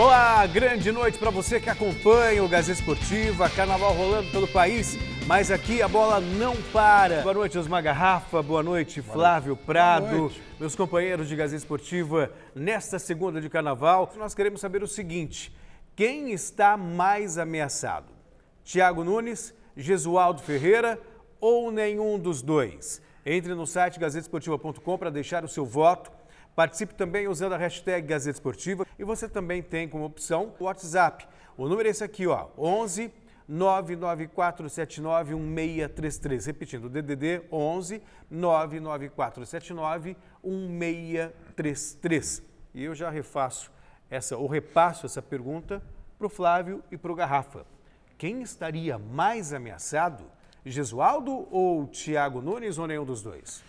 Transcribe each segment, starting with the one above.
Olá, grande noite para você que acompanha o Gazeta Esportiva, carnaval rolando pelo país, mas aqui a bola não para. Boa noite, Osmar Garrafa, boa noite, Flávio Prado, noite, meus companheiros de Gazeta Esportiva. Nesta segunda de carnaval, nós queremos saber o seguinte: quem está mais ameaçado? Thiago Nunes, Jesualdo Ferreira ou nenhum dos dois? Entre no site gazetesportiva.com para deixar o seu voto. Participe também usando a hashtag Gazeta Esportiva e você também tem como opção o WhatsApp. O número é esse aqui, ó, 11 99479 1633. Repetindo, DDD 11 99479 1633. E eu já repasso essa pergunta para o Flávio e para o Garrafa. Quem estaria mais ameaçado? Jesualdo ou Thiago Nunes ou nenhum dos dois?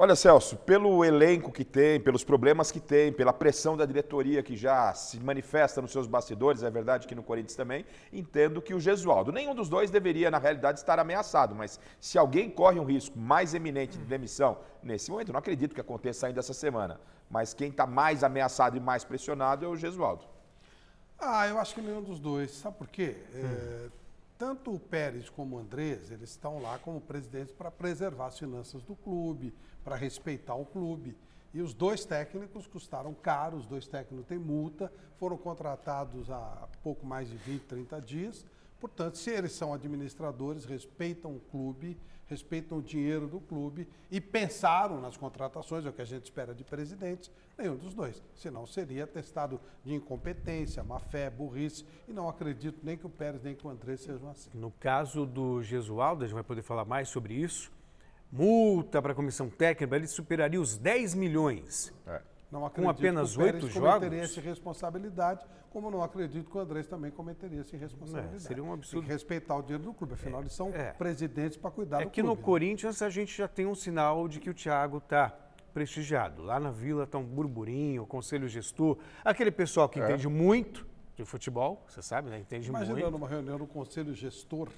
Olha, Celso, pelo elenco que tem, pelos problemas que tem, pela pressão da diretoria que já se manifesta nos seus bastidores, é verdade que no Corinthians também, entendo que o Jesualdo, nenhum dos dois deveria, na realidade, estar ameaçado, mas se alguém corre um risco mais eminente de demissão nesse momento, não acredito que aconteça ainda essa semana, mas quem está mais ameaçado e mais pressionado é o Jesualdo. Ah, eu acho que nenhum dos dois, sabe por quê? Tanto o Pérez como o Andrés, eles estão lá como presidentes para preservar as finanças do clube, para respeitar o clube. E os dois técnicos custaram caro, os dois técnicos têm multa, foram contratados há pouco mais de 20, 30 dias. Portanto, se eles são administradores, respeitam o clube, respeitam o dinheiro do clube e pensaram nas contratações, é o que a gente espera de presidentes, nenhum dos dois. Senão seria atestado de incompetência, má fé, burrice, e não acredito nem que o Pérez nem que o Andrés sejam assim. No caso do Jesualdo, a gente vai poder falar mais sobre isso, multa para a comissão técnica, ele superaria os 10 milhões. É. Não acredito com apenas que o Pérez 8 cometeria essa irresponsabilidade, como não acredito que o Andrés também cometeria essa irresponsabilidade. Seria um absurdo. Tem que respeitar o dinheiro do clube, afinal eles são presidentes para cuidar do clube. É que no Corinthians a gente já tem um sinal de que o Thiago está prestigiado. Lá na Vila está um burburinho, o conselho gestor, aquele pessoal que entende muito de futebol, você sabe, né? Entende muito. Imaginando uma reunião do conselho gestor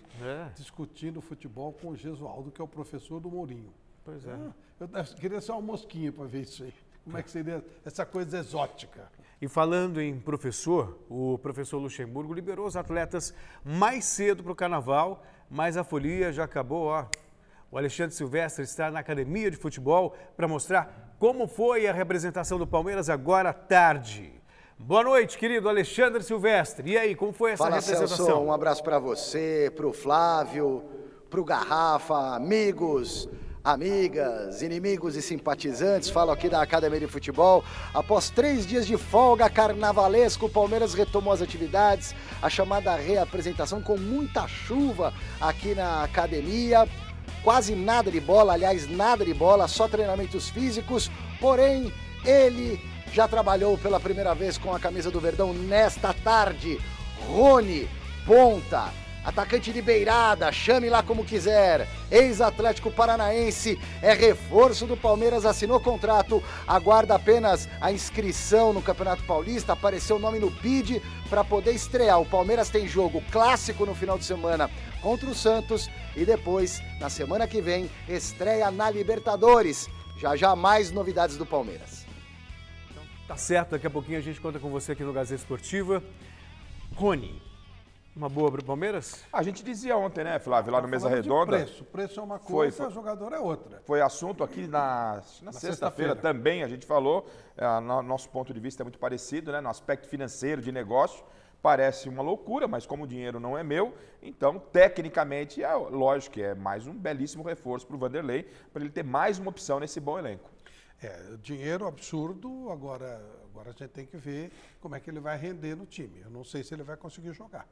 discutindo futebol com o Jesualdo, que é o professor do Mourinho. Pois é. Eu queria só uma mosquinha para ver isso aí. Como é que seria essa coisa exótica? E falando em professor, o professor Luxemburgo liberou os atletas mais cedo para o carnaval, mas a folia já acabou, ó. O Alexandre Silvestre está na academia de futebol para mostrar como foi a representação do Palmeiras agora à tarde. Boa noite, querido Alexandre Silvestre. E aí, como foi essa representação? Celso, um abraço para você, para o Flávio, para o Garrafa, amigos, amigas, inimigos e simpatizantes, falo aqui da Academia de Futebol. Após 3 dias de folga carnavalesco, o Palmeiras retomou as atividades, a chamada reapresentação com muita chuva aqui na academia. Quase nada de bola, aliás, nada de bola, só treinamentos físicos, porém ele já trabalhou pela primeira vez com a camisa do Verdão nesta tarde. Rony Ponta, atacante de beirada, chame lá como quiser, ex-Atlético Paranaense, é reforço do Palmeiras, assinou contrato, aguarda apenas a inscrição no Campeonato Paulista, apareceu o nome no bid para poder estrear. O Palmeiras tem jogo clássico no final de semana contra o Santos e depois, na semana que vem, estreia na Libertadores. Já já mais novidades do Palmeiras. Tá certo, daqui a pouquinho a gente conta com você aqui no Gazeta Esportiva. Rony, uma boa para o Palmeiras? A gente dizia ontem, né, Flávio, lá no Mesa Redonda. Preço é uma coisa, jogador é outra. Foi assunto aqui na sexta-feira também, a gente falou. Nosso ponto de vista é muito parecido, né? No aspecto financeiro de negócio, parece uma loucura, mas como o dinheiro não é meu, então, tecnicamente, é lógico que é mais um belíssimo reforço para o Vanderlei, para ele ter mais uma opção nesse bom elenco. Dinheiro absurdo, agora a gente tem que ver como é que ele vai render no time. Eu não sei se ele vai conseguir jogar.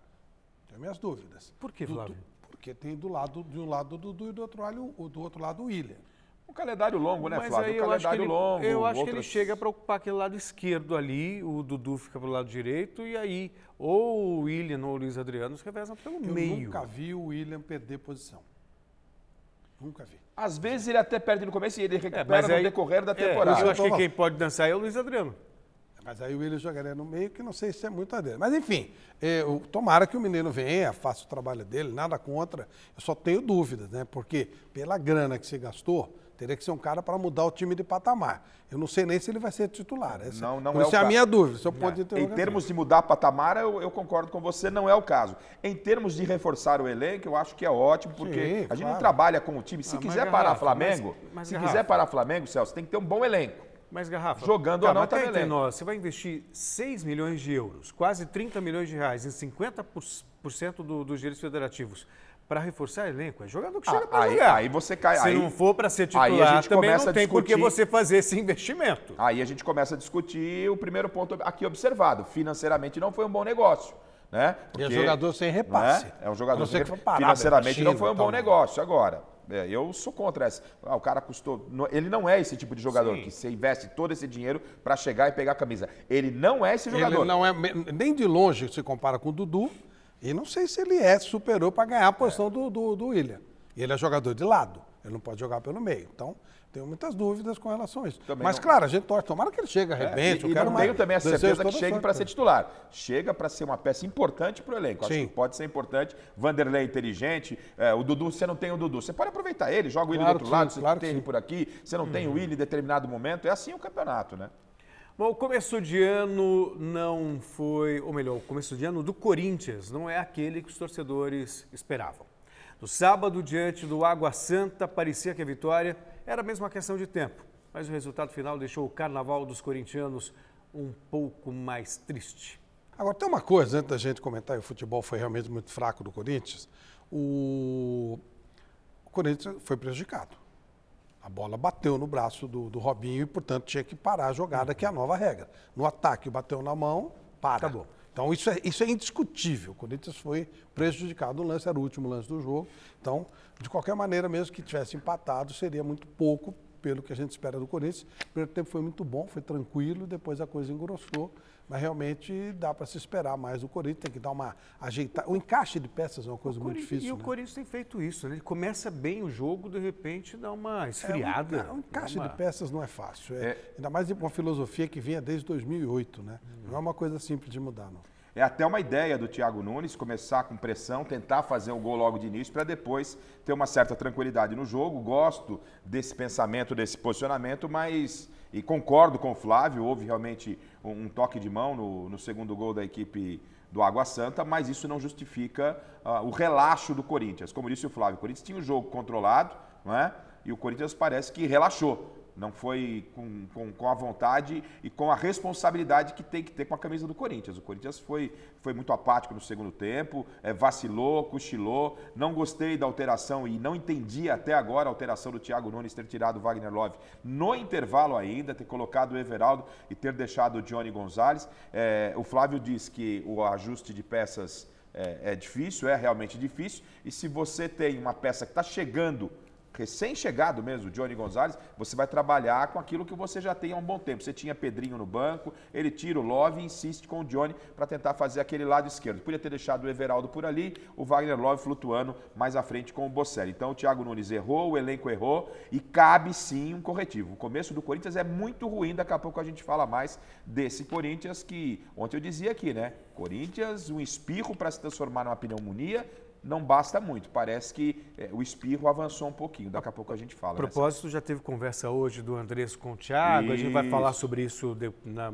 Tenho minhas dúvidas. Por que, Flávio? Porque tem de um lado o Dudu e do outro lado o William. Um calendário longo, né, Flávio? Eu acho que ele chega para ocupar aquele lado esquerdo ali, o Dudu fica pro lado direito e aí ou o William ou o Luiz Adriano se revezam pelo meio. Eu nunca vi o William perder posição. Nunca vi. Às vezes ele até perde no começo e ele recupera no decorrer da temporada. Eu acho que quem pode dançar é o Luiz Adriano. Mas aí o William jogaria no meio, que não sei se é muito a dele. Mas enfim, tomara que o menino venha, faça o trabalho dele, nada contra. Eu só tenho dúvidas, né? Porque pela grana que se gastou, Teria que ser um cara para mudar o time de patamar. Eu não sei nem se ele vai ser titular. Essa não, não é o caso. É a minha dúvida. Seu ponto de interrogação. Em termos de mudar patamar, eu concordo com você, não é o caso. Em termos de reforçar o elenco, eu acho que é ótimo, porque sim, a gente não trabalha com o time. Se quiser parar Flamengo, Celso, tem que ter um bom elenco. Mas, Garrafa, jogando ou não, tá beleza. Você vai investir 6 milhões de euros, quase 30 milhões de reais, em 50% dos direitos federativos, para reforçar elenco. É jogador que chega para jogar. Aí você cai. Se aí, não for para ser titular, aí a gente também começa não tem por que você fazer esse investimento. Aí a gente começa a discutir o primeiro ponto aqui observado. Financeiramente não foi um bom negócio. Né? Porque, é jogador sem repasse. Né? É um jogador sem repasse. Financeiramente não foi um bom negócio agora. Eu sou contra essa. O cara custou... Ele não é esse tipo de jogador que você investe todo esse dinheiro para chegar e pegar a camisa. Ele não é esse jogador. Ele não é... Nem de longe se compara com o Dudu. E não sei se ele superou para ganhar a posição do William. Ele é jogador de lado. Ele não pode jogar pelo meio. Então, tenho muitas dúvidas com relação a isso. Também mas, não... claro, a gente torce. Tomara que ele chegue, arrebente. E não tenho também a certeza que chegue para ser titular. Chega para ser uma peça importante para o elenco. Sim. Acho que pode ser importante. Vanderlei é inteligente. O Dudu, você não tem o Dudu. Você pode aproveitar ele. Joga o William do outro lado. Você tem ele por aqui. Você não tem o William em determinado momento. É assim o campeonato, né? Bom, o começo de ano não foi... Ou melhor, o começo de ano do Corinthians não é aquele que os torcedores esperavam. No sábado, diante do Água Santa, parecia que a vitória era mesmo uma questão de tempo. Mas o resultado final deixou o carnaval dos corintianos um pouco mais triste. Agora, tem uma coisa, antes da gente comentar, o futebol foi realmente muito fraco do Corinthians. O Corinthians foi prejudicado. A bola bateu no braço do Robinho e, portanto, tinha que parar a jogada, que é a nova regra. No ataque, bateu na mão, para. Acabou. Então, isso é indiscutível. O Corinthians foi prejudicado. O lance era o último lance do jogo. Então, de qualquer maneira, mesmo que tivesse empatado, seria muito pouco pelo que a gente espera do Corinthians. O primeiro tempo foi muito bom, foi tranquilo. Depois a coisa engrossou. Mas, realmente, dá para se esperar mais do Corinthians. Tem que dar uma ajeitada. O encaixe de peças é uma coisa muito difícil. E o Corinthians tem feito isso. Né? Ele começa bem o jogo, de repente, dá uma esfriada. O encaixe de peças não é fácil. Ainda mais de uma filosofia que vinha desde 2008. Né? Não é uma coisa simples de mudar, não. É até uma ideia do Thiago Nunes começar com pressão, tentar fazer o gol logo de início para depois ter uma certa tranquilidade no jogo. Gosto desse pensamento, desse posicionamento, mas... E concordo com o Flávio, houve realmente um toque de mão no segundo gol da equipe do Água Santa, mas isso não justifica o relaxo do Corinthians. Como disse o Flávio, o Corinthians tinha o jogo controlado, não é? E o Corinthians parece que relaxou. Não foi com a vontade e com a responsabilidade que tem que ter com a camisa do Corinthians. O Corinthians foi muito apático no segundo tempo, vacilou, cochilou. Não gostei da alteração e não entendi até agora a alteração do Thiago Nunes ter tirado o Wagner Love no intervalo ainda, ter colocado o Everaldo e ter deixado o Johnny Gonzalez. O Flávio diz que o ajuste de peças é difícil, é realmente difícil. E se você tem uma peça que está chegando... recém-chegado mesmo, o Johnny Gonzalez, você vai trabalhar com aquilo que você já tem há um bom tempo. Você tinha Pedrinho no banco, ele tira o Love e insiste com o Johnny para tentar fazer aquele lado esquerdo. Podia ter deixado o Everaldo por ali, o Wagner Love flutuando mais à frente com o Boselli. Então o Thiago Nunes errou, o elenco errou e cabe sim um corretivo. O começo do Corinthians é muito ruim, daqui a pouco a gente fala mais desse Corinthians que ontem eu dizia aqui, né? Corinthians, um espirro para se transformar numa pneumonia, não basta muito, parece que o espirro avançou um pouquinho, daqui a pouco a gente fala. A propósito, já teve conversa hoje do Andrés com o Thiago, a gente vai falar sobre isso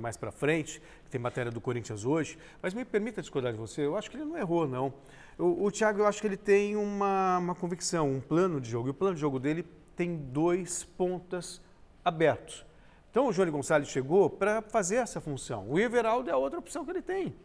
mais pra frente, tem matéria do Corinthians hoje, mas me permita discordar de você, eu acho que ele não errou não. O Thiago, eu acho que ele tem uma convicção, um plano de jogo, e o plano de jogo dele tem dois pontas abertos. Então o Johnny Gonzalez chegou para fazer essa função, o Everaldo é a outra opção que ele tem.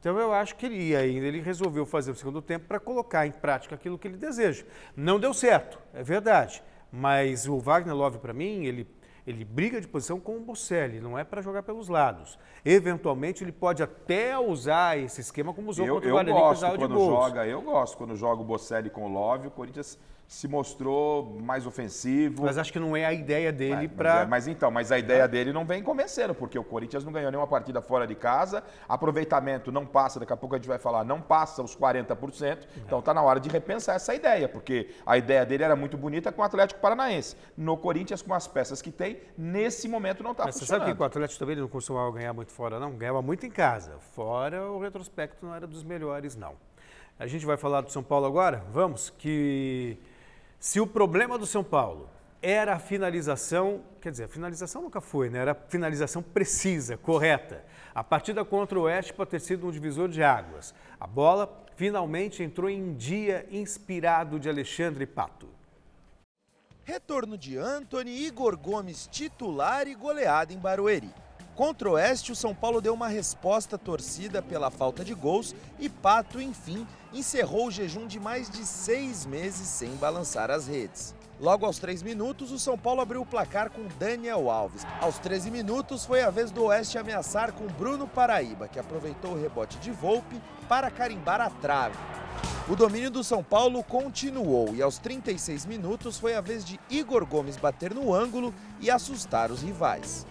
Então, eu acho que ele resolveu fazer o segundo tempo para colocar em prática aquilo que ele deseja. Não deu certo, é verdade. Mas o Wagner Love, para mim, ele briga de posição com o Boselli, não é para jogar pelos lados. Eventualmente, ele pode até usar esse esquema como usou contra o Guarani, que usava de gols. Eu gosto quando joga o Boselli com o Love, o Corinthians... se mostrou mais ofensivo. Mas acho que não é a ideia dele para... Mas a ideia dele não vem convencendo, porque o Corinthians não ganhou nenhuma partida fora de casa, aproveitamento não passa, daqui a pouco a gente vai falar, não passa os 40%, então tá na hora de repensar essa ideia, porque a ideia dele era muito bonita com o Atlético Paranaense. No Corinthians, com as peças que tem, nesse momento não tá funcionando. Você sabe que o Atlético também não costumava ganhar muito fora, não? Ganhava muito em casa. Fora, o retrospecto não era dos melhores, não. A gente vai falar do São Paulo agora? Vamos, que... Se o problema do São Paulo era a finalização, quer dizer, a finalização nunca foi, né? Era a finalização precisa, correta. A partida contra o Oeste pode ter sido um divisor de águas. A bola finalmente entrou em dia inspirado de Alexandre Pato. Retorno de Antony, Igor Gomes titular e goleada em Barueri. Contra o Oeste, o São Paulo deu uma resposta torcida pela falta de gols e Pato, enfim, encerrou o jejum de mais de 6 meses sem balançar as redes. Logo aos 3 minutos, o São Paulo abriu o placar com Daniel Alves. Aos 13 minutos, foi a vez do Oeste ameaçar com Bruno Paraíba, que aproveitou o rebote de Volpe para carimbar a trave. O domínio do São Paulo continuou e aos 36 minutos foi a vez de Igor Gomes bater no ângulo e assustar os rivais.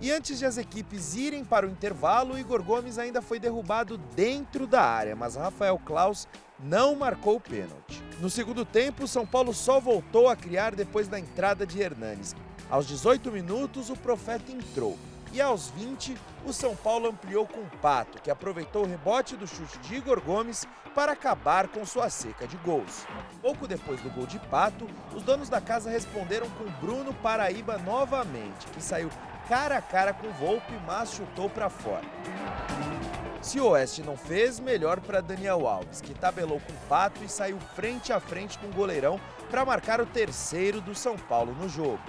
E antes de as equipes irem para o intervalo, Igor Gomes ainda foi derrubado dentro da área, mas Rafael Claus não marcou o pênalti. No segundo tempo, o São Paulo só voltou a criar depois da entrada de Hernanes. Aos 18 minutos, o Profeta entrou. E aos 20, o São Paulo ampliou com o Pato, que aproveitou o rebote do chute de Igor Gomes para acabar com sua seca de gols. Pouco depois do gol de Pato, os donos da casa responderam com Bruno Paraíba novamente, que saiu cara a cara com o Volpe, mas chutou para fora. Se o Oeste não fez, melhor para Daniel Alves, que tabelou com o Pato e saiu frente a frente com o goleirão para marcar o terceiro do São Paulo no jogo.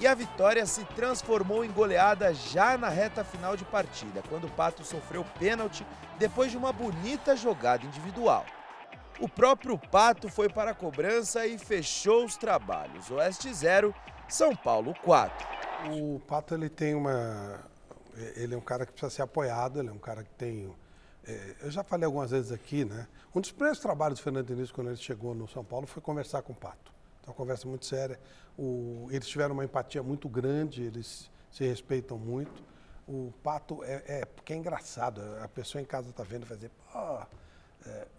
E a vitória se transformou em goleada já na reta final de partida, quando o Pato sofreu pênalti depois de uma bonita jogada individual. O próprio Pato foi para a cobrança e fechou os trabalhos. Oeste 0, São Paulo 4. O Pato ele é um cara que precisa ser apoiado, ele é um cara que tem... eu já falei algumas vezes aqui, né? Um dos primeiros trabalhos do Fernando Diniz, quando ele chegou no São Paulo, foi conversar com o Pato. Então, uma conversa muito séria. Eles tiveram uma empatia muito grande, eles se respeitam muito. O Pato porque é engraçado, a pessoa em casa está vendo e vai dizer...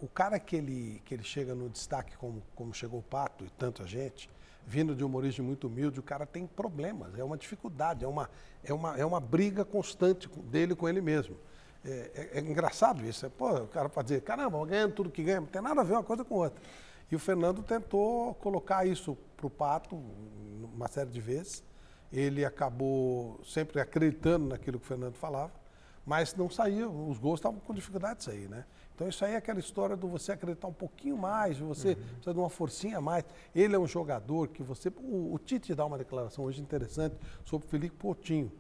o cara que ele chega no destaque, como chegou o Pato e tanta gente... Vindo de uma origem muito humilde, o cara tem problemas, é uma dificuldade, é uma briga constante dele com ele mesmo. É engraçado isso, o cara pode dizer, caramba, ganhando tudo que ganha, não tem nada a ver uma coisa com outra. E o Fernando tentou colocar isso para o Pato uma série de vezes, ele acabou sempre acreditando naquilo que o Fernando falava, mas não saía, os gols estavam com dificuldade de sair, né? Então isso aí é aquela história do você acreditar um pouquinho mais, você precisa de uma forcinha a mais. Ele é um jogador que você... O Tite dá uma declaração hoje interessante sobre o Felipe Coutinho.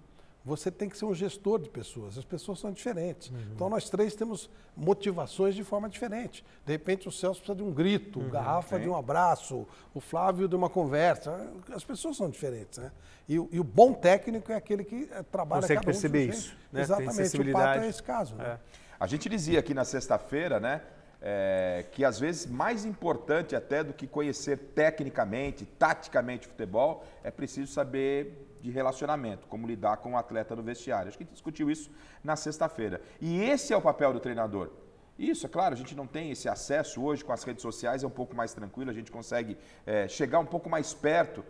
Você tem que ser um gestor de pessoas, as pessoas são diferentes. Então nós três temos motivações de forma diferente. De repente o Celso precisa de um grito, o Garrafa de um abraço, o Flávio de uma conversa. As pessoas são diferentes, né? E o bom técnico é aquele que trabalha cada um. Consegue perceber isso, né? Exatamente, o Pato é esse caso, né? A gente dizia aqui na sexta-feira, né, que às vezes mais importante até do que conhecer tecnicamente, taticamente o futebol, é preciso saber de relacionamento, como lidar com o atleta no vestiário. Acho que a gente discutiu isso na sexta-feira. E esse é o papel do treinador. Isso, é claro, a gente não tem esse acesso hoje com as redes sociais, é um pouco mais tranquilo, a gente consegue chegar um pouco mais perto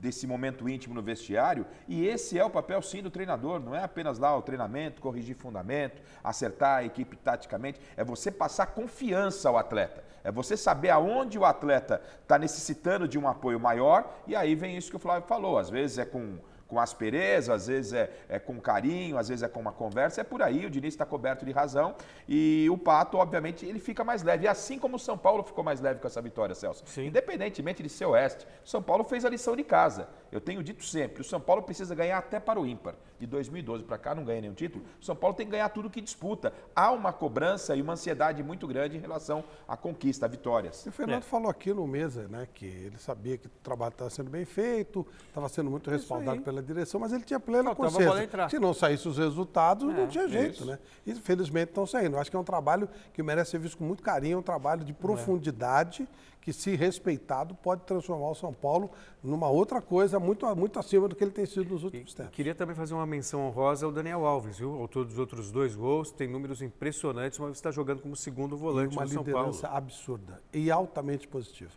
desse momento íntimo no vestiário, e esse é o papel sim do treinador, não é apenas lá o treinamento, corrigir fundamento, acertar a equipe taticamente, é você passar confiança ao atleta, é você saber aonde o atleta está necessitando de um apoio maior, e aí vem isso que o Flávio falou, às vezes é com aspereza, às vezes é com carinho, às vezes é com uma conversa, é por aí, o Diniz está coberto de razão e o Pato, obviamente, ele fica mais leve. E assim como o São Paulo ficou mais leve com essa vitória, Celso, sim, independentemente de ser Oeste, o São Paulo fez a lição de casa. Eu tenho dito sempre, o São Paulo precisa ganhar até para o ímpar. De 2012 para cá não ganha nenhum título, o São Paulo tem que ganhar tudo que disputa. Há uma cobrança e uma ansiedade muito grande em relação à conquista, a vitórias. E o Fernando falou aqui no Mesa, né, que ele sabia que o trabalho estava sendo bem feito, estava sendo muito respaldado pela direção, mas ele tinha plena consciência. Se não saísse os resultados, não tinha jeito, né? E felizmente estão saindo. Eu acho que é um trabalho que merece ser visto com muito carinho, é um trabalho de profundidade que, se respeitado, pode transformar o São Paulo numa outra coisa muito, muito acima do que ele tem sido nos últimos tempos. Queria também fazer uma menção honrosa ao Daniel Alves, viu? Autor dos outros 2 gols, tem números impressionantes, mas está jogando como segundo volante no São Paulo. Uma liderança absurda e altamente positiva.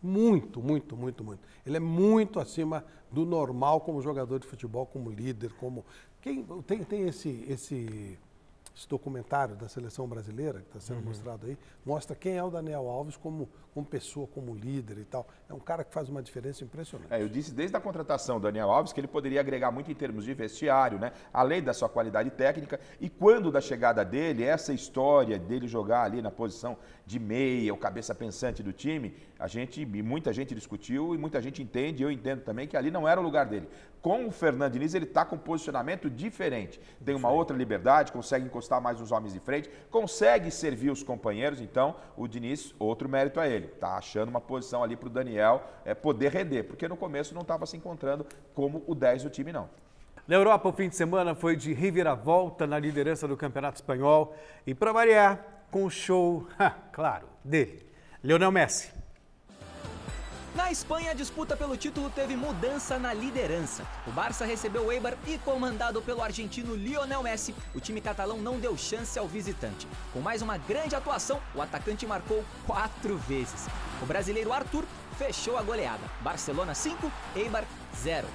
Muito, muito, muito, muito. Ele é muito acima do normal como jogador de futebol, como líder, como... Tem esse esse documentário da seleção brasileira, que está sendo mostrado aí, mostra quem é o Daniel Alves como pessoa, como líder e tal. É um cara que faz uma diferença impressionante. Eu disse desde a contratação do Daniel Alves que ele poderia agregar muito em termos de vestiário, né? Além da sua qualidade técnica. E quando da chegada dele, essa história dele jogar ali na posição de meia, o cabeça pensante do time, muita gente discutiu e muita gente entende, eu entendo também, que ali não era o lugar dele. Com o Fernando Diniz, ele está com um posicionamento diferente. Tem uma outra liberdade, consegue encostar mais os homens de frente, consegue servir os companheiros. Então, o Diniz, outro mérito a ele. Está achando uma posição ali para o Daniel poder render, porque no começo não estava se encontrando como o 10 do time, não. Na Europa, o fim de semana foi de reviravolta na liderança do Campeonato Espanhol. E para variar, com o show, claro, dele, Lionel Messi. Na Espanha, a disputa pelo título teve mudança na liderança. O Barça recebeu o Eibar e, comandado pelo argentino Lionel Messi, o time catalão não deu chance ao visitante. Com mais uma grande atuação, o atacante marcou 4 vezes. O brasileiro Arthur fechou a goleada. Barcelona 5, Eibar 0.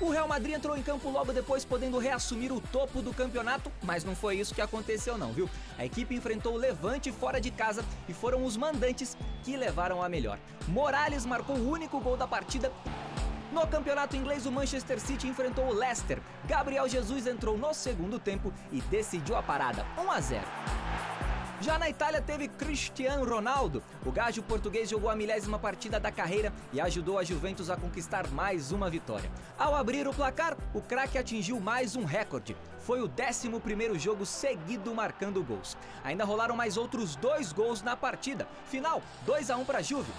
O Real Madrid entrou em campo logo depois, podendo reassumir o topo do campeonato, mas não foi isso que aconteceu não, viu? A equipe enfrentou o Levante fora de casa e foram os mandantes que levaram a melhor. Morales marcou o único gol da partida. No campeonato inglês, o Manchester City enfrentou o Leicester. Gabriel Jesus entrou no segundo tempo e decidiu a parada, 1-0. Já na Itália teve Cristiano Ronaldo. O gajo português jogou a 10ª partida da carreira e ajudou a Juventus a conquistar mais uma vitória. Ao abrir o placar, o craque atingiu mais um recorde. Foi o 11º jogo seguido marcando gols. Ainda rolaram mais outros 2 gols na partida. Final, 2-1 para a Juve.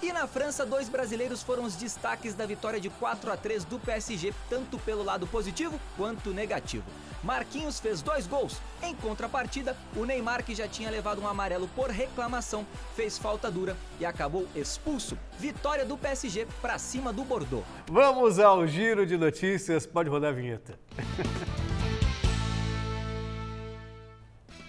E na França, 2 brasileiros foram os destaques da vitória de 4-3 do PSG, tanto pelo lado positivo quanto negativo. Marquinhos fez 2 gols. Em contrapartida, o Neymar, que já tinha levado um amarelo por reclamação, fez falta dura e acabou expulso. Vitória do PSG para cima do Bordeaux. Vamos ao giro de notícias. Pode rodar a vinheta.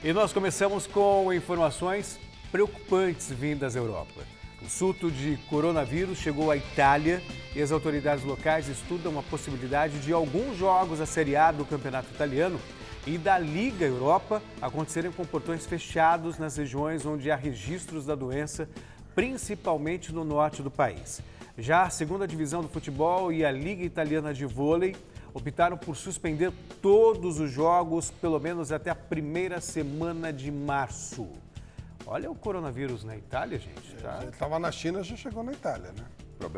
E nós começamos com informações preocupantes vindas da Europa. O surto de coronavírus chegou à Itália e as autoridades locais estudam a possibilidade de alguns jogos da Série A do Campeonato Italiano e da Liga Europa acontecerem com portões fechados nas regiões onde há registros da doença, principalmente no norte do país. Já a segunda divisão do futebol e a Liga Italiana de Vôlei optaram por suspender todos os jogos, pelo menos até a primeira semana de março. Olha o coronavírus na Itália, gente. Ele estava na China, já chegou na Itália, né?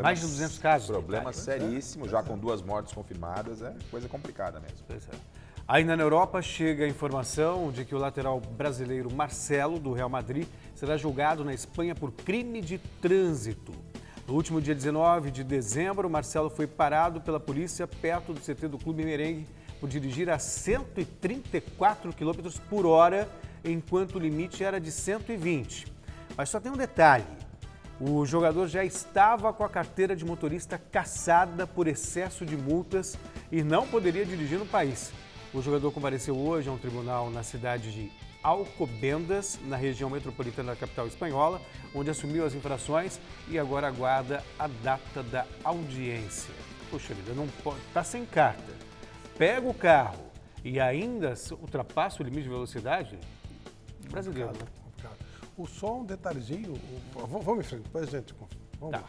Mais de 200 casos. Problema seríssimo, já com 2 mortes confirmadas, é coisa complicada mesmo. Pois é. Ainda na Europa, chega a informação de que o lateral brasileiro Marcelo, do Real Madrid, será julgado na Espanha por crime de trânsito. No último dia 19 de dezembro, Marcelo foi parado pela polícia perto do CT do Clube Merengue por dirigir a 134 km por hora, enquanto o limite era de 120. Mas só tem um detalhe: o jogador já estava com a carteira de motorista cassada por excesso de multas e não poderia dirigir no país. O jogador compareceu hoje a um tribunal na cidade de Alcobendas, na região metropolitana da capital espanhola, onde assumiu as infrações e agora aguarda a data da audiência. Poxa vida, não pode, tá sem carta. Pega o carro e ainda ultrapassa o limite de velocidade? Brasileiro, né? Só um detalhezinho, vamos em frente, depois a gente confirma. Tá.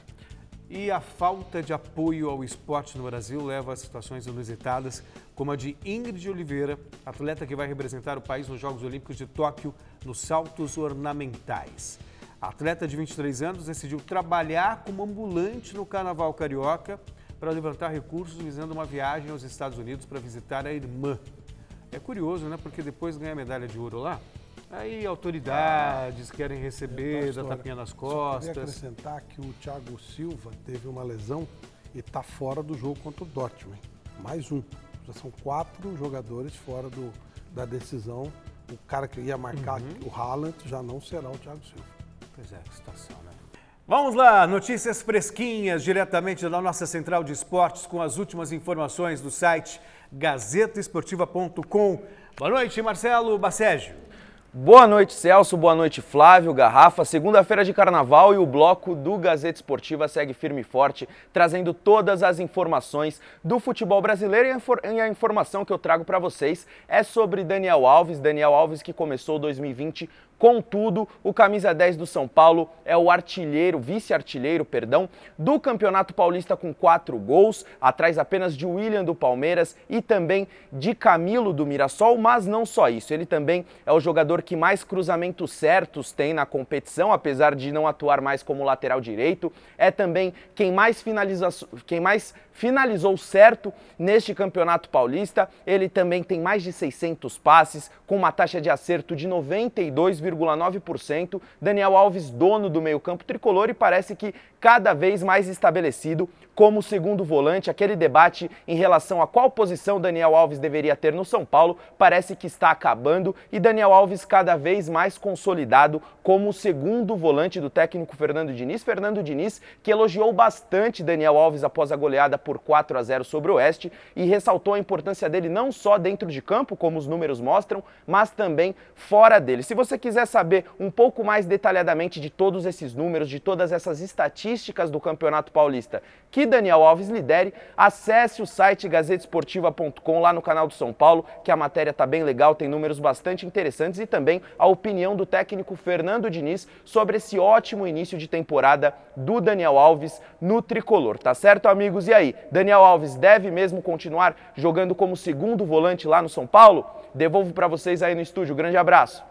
E a falta de apoio ao esporte no Brasil leva a situações inusitadas, como a de Ingrid Oliveira, atleta que vai representar o país nos Jogos Olímpicos de Tóquio nos saltos ornamentais. A atleta de 23 anos decidiu trabalhar como ambulante no Carnaval Carioca para levantar recursos visando uma viagem aos Estados Unidos para visitar a irmã. É curioso, né? Porque depois ganha a medalha de ouro lá. Aí autoridades querem receber, dá tapinha nas costas. Eu queria acrescentar que o Thiago Silva teve uma lesão e está fora do jogo contra o Dortmund. Mais um. Já são 4 jogadores fora da decisão. O cara que ia marcar o Haaland já não será o Thiago Silva. Pois é, que situação, né? Vamos lá, notícias fresquinhas diretamente da nossa central de esportes com as últimas informações do site gazetaesportiva.com. Boa noite, Marcelo Baceggio. Boa noite, Celso. Boa noite, Flávio, Garrafa. Segunda-feira de carnaval e o bloco do Gazeta Esportiva segue firme e forte, trazendo todas as informações do futebol brasileiro. E a informação que eu trago para vocês é sobre Daniel Alves. Daniel Alves que começou 2020 com tudo. O camisa 10 do São Paulo é o artilheiro, vice-artilheiro, do Campeonato Paulista com 4 gols, atrás apenas de William do Palmeiras e também de Camilo do Mirassol, mas não só isso. Ele também é o jogador que mais cruzamentos certos tem na competição, apesar de não atuar mais como lateral direito. É também quem mais finalizou certo neste Campeonato Paulista. Ele também tem mais de 600 passes, com uma taxa de acerto de 92,9%. Daniel Alves, dono do meio-campo tricolor, e parece que cada vez mais estabelecido como segundo volante. Aquele debate em relação a qual posição Daniel Alves deveria ter no São Paulo parece que está acabando, e Daniel Alves cada vez mais consolidado como segundo volante do técnico Fernando Diniz. Fernando Diniz que elogiou bastante Daniel Alves após a goleada por 4-0 sobre o Oeste e ressaltou a importância dele não só dentro de campo, como os números mostram, mas também fora dele. Se você quiser saber um pouco mais detalhadamente de todos esses números, de todas essas estatísticas do Campeonato Paulista que Daniel Alves lidere, acesse o site gazetesportiva.com, lá no canal do São Paulo, que a matéria está bem legal, tem números bastante interessantes e também a opinião do técnico Fernando Diniz sobre esse ótimo início de temporada do Daniel Alves no tricolor, tá certo, amigos? E aí, Daniel Alves deve mesmo continuar jogando como segundo volante lá no São Paulo? Devolvo para vocês aí no estúdio, grande abraço!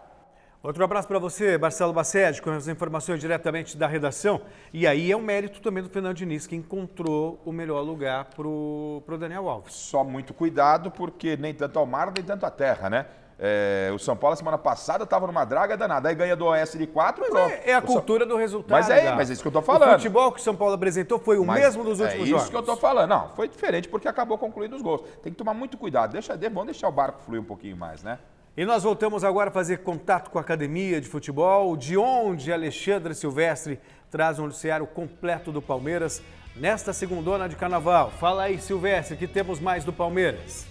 Outro abraço para você, Marcelo Bassedi, com as informações diretamente da redação. E aí é um mérito também do Fernando Diniz, que encontrou o melhor lugar para o Daniel Alves. Só muito cuidado, porque nem tanto ao mar, nem tanto à terra, né? O São Paulo, semana passada, estava numa draga danada. Aí ganha do Oeste de 4 e logo. É a cultura do resultado. Mas é isso que eu tô falando. O futebol que o São Paulo apresentou foi o mesmo dos últimos jogos. É isso que eu tô falando. Não, foi diferente porque acabou concluindo os gols. Tem que tomar muito cuidado. Vamos deixar o barco fluir um pouquinho mais, né? E nós voltamos agora a fazer contato com a Academia de Futebol, de onde Alexandre Silvestre traz um noticiário completo do Palmeiras nesta segundona de carnaval. Fala aí, Silvestre, que temos mais do Palmeiras.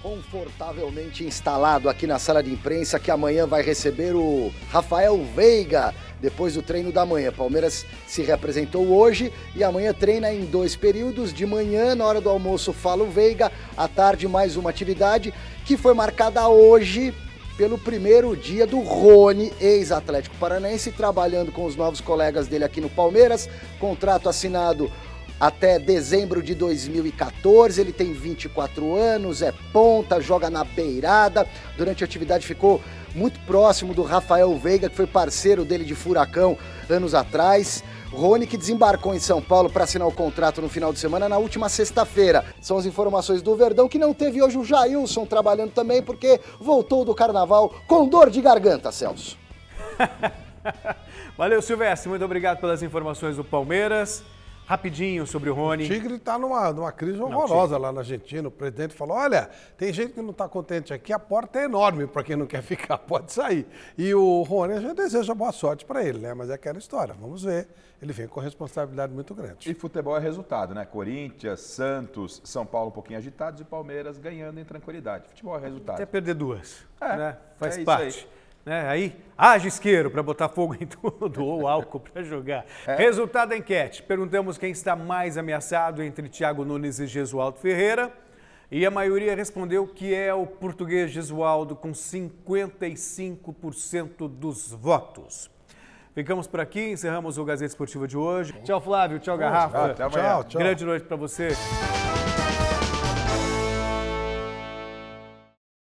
Confortavelmente instalado aqui na sala de imprensa, que amanhã vai receber o Rafael Veiga, depois do treino da manhã. Palmeiras se representou hoje e amanhã treina em 2 períodos. De manhã, na hora do almoço, fala o Veiga. À tarde, mais uma atividade que foi marcada hoje pelo primeiro dia do Rony, ex-Atlético Paranaense, trabalhando com os novos colegas dele aqui no Palmeiras. Contrato assinado até dezembro de 2014, ele tem 24 anos, é ponta, joga na beirada. Durante a atividade ficou muito próximo do Rafael Veiga, que foi parceiro dele de Furacão anos atrás. Rony, que desembarcou em São Paulo para assinar o contrato no final de semana, na última sexta-feira. São as informações do Verdão, que não teve hoje o Jailson trabalhando também, porque voltou do carnaval com dor de garganta, Celso. Valeu, Silvestre, muito obrigado pelas informações do Palmeiras. Rapidinho sobre o Rony. O Tigre está numa crise horrorosa lá na Argentina. O presidente falou, olha, tem gente que não está contente aqui, a porta é enorme, para quem não quer ficar pode sair. E o Rony, a gente deseja boa sorte para ele, né? Mas é aquela história, vamos ver. Ele vem com responsabilidade muito grande. E futebol é resultado, né? Corinthians, Santos, São Paulo um pouquinho agitados e Palmeiras ganhando em tranquilidade. Futebol é resultado. Até perder 2, né? Faz parte. Aí, haja isqueiro para botar fogo em tudo, ou álcool para jogar. Resultado da enquete. Perguntamos quem está mais ameaçado entre Thiago Nunes e Jesualdo Ferreira. E a maioria respondeu que é o português Jesualdo, com 55% dos votos. Ficamos por aqui, encerramos o Gazeta Esportiva de hoje. Tchau, Flávio. Tchau, Garrafa. Tchau, até amanhã. Tchau, tchau. Grande noite para você.